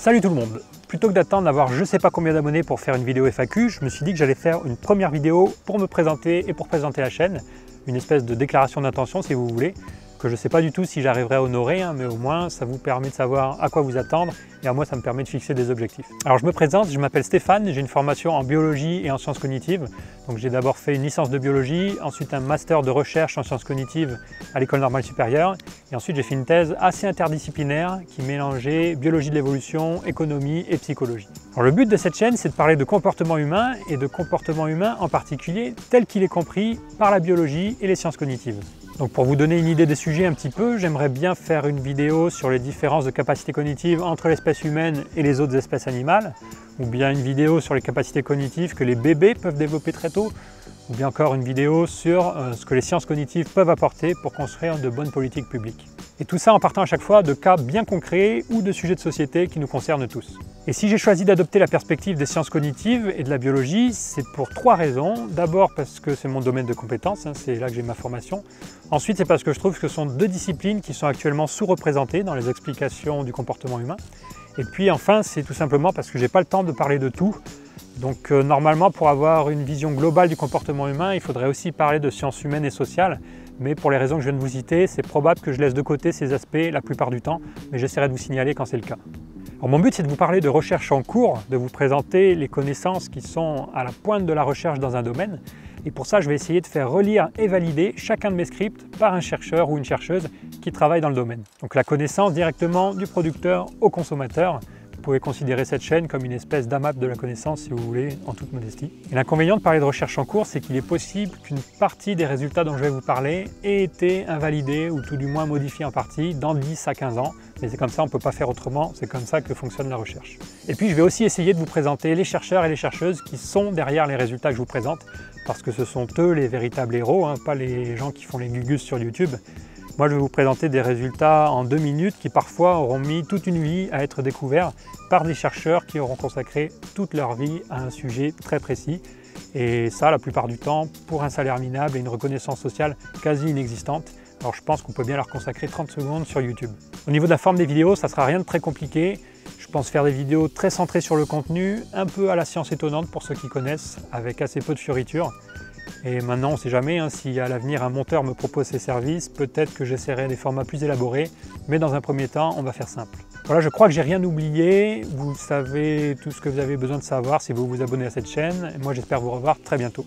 Salut tout le monde! Plutôt que d'attendre d'avoir je sais pas combien d'abonnés pour faire une vidéo FAQ, je me suis dit que j'allais faire une première vidéo pour me présenter et pour présenter la chaîne, une espèce de déclaration d'intention si vous voulez, que je sais pas du tout si j'arriverai à honorer, mais au moins ça vous permet de savoir à quoi vous attendre et à moi ça me permet de fixer des objectifs. Alors je me présente, je m'appelle Stéphane, j'ai une formation en biologie et en sciences cognitives. Donc j'ai d'abord fait une licence de biologie, ensuite un master de recherche en sciences cognitives à l'École normale supérieure et ensuite j'ai fait une thèse assez interdisciplinaire qui mélangeait biologie de l'évolution, économie et psychologie. Alors le but de cette chaîne c'est de parler de comportement humain et de comportement humain en particulier tel qu'il est compris par la biologie et les sciences cognitives. Donc pour vous donner une idée des sujets un petit peu, j'aimerais bien faire une vidéo sur les différences de capacités cognitives entre l'espèce humaine et les autres espèces animales, ou bien une vidéo sur les capacités cognitives que les bébés peuvent développer très tôt, ou bien encore une vidéo sur ce que les sciences cognitives peuvent apporter pour construire de bonnes politiques publiques. Et tout ça en partant à chaque fois de cas bien concrets ou de sujets de société qui nous concernent tous. Et si j'ai choisi d'adopter la perspective des sciences cognitives et de la biologie, c'est pour trois raisons. D'abord parce que c'est mon domaine de compétence, c'est là que j'ai ma formation. Ensuite, c'est parce que je trouve que ce sont deux disciplines qui sont actuellement sous-représentées dans les explications du comportement humain. Et puis enfin, c'est tout simplement parce que j'ai pas le temps de parler de tout. Donc normalement, pour avoir une vision globale du comportement humain, il faudrait aussi parler de sciences humaines et sociales. Mais pour les raisons que je viens de vous citer, c'est probable que je laisse de côté ces aspects la plupart du temps, mais j'essaierai de vous signaler quand c'est le cas. Alors mon but, c'est de vous parler de recherche en cours, de vous présenter les connaissances qui sont à la pointe de la recherche dans un domaine. Et pour ça, je vais essayer de faire relire et valider chacun de mes scripts par un chercheur ou une chercheuse qui travaille dans le domaine. Donc la connaissance directement du producteur au consommateur. Vous pouvez considérer cette chaîne comme une espèce d'AMAP de la connaissance si vous voulez, en toute modestie. Et l'inconvénient de parler de recherche en cours, c'est qu'il est possible qu'une partie des résultats dont je vais vous parler ait été invalidée ou tout du moins modifiée en partie dans 10 à 15 ans. Mais c'est comme ça, on ne peut pas faire autrement, c'est comme ça que fonctionne la recherche. Et puis je vais aussi essayer de vous présenter les chercheurs et les chercheuses qui sont derrière les résultats que je vous présente, parce que ce sont eux les véritables héros, pas les gens qui font les gugus sur YouTube. Moi, je vais vous présenter des résultats en 2 minutes qui parfois auront mis toute une vie à être découverts par des chercheurs qui auront consacré toute leur vie à un sujet très précis. Et ça, la plupart du temps, pour un salaire minable et une reconnaissance sociale quasi inexistante. Alors je pense qu'on peut bien leur consacrer 30 secondes sur YouTube. Au niveau de la forme des vidéos, ça sera rien de très compliqué. Je pense faire des vidéos très centrées sur le contenu, un peu à la science étonnante pour ceux qui connaissent, avec assez peu de fioritures. Et maintenant, on ne sait jamais, si à l'avenir un monteur me propose ses services, peut-être que j'essaierai des formats plus élaborés, mais dans un premier temps, on va faire simple. Voilà, je crois que j'ai rien oublié, vous savez tout ce que vous avez besoin de savoir si vous vous abonnez à cette chaîne, et moi j'espère vous revoir très bientôt.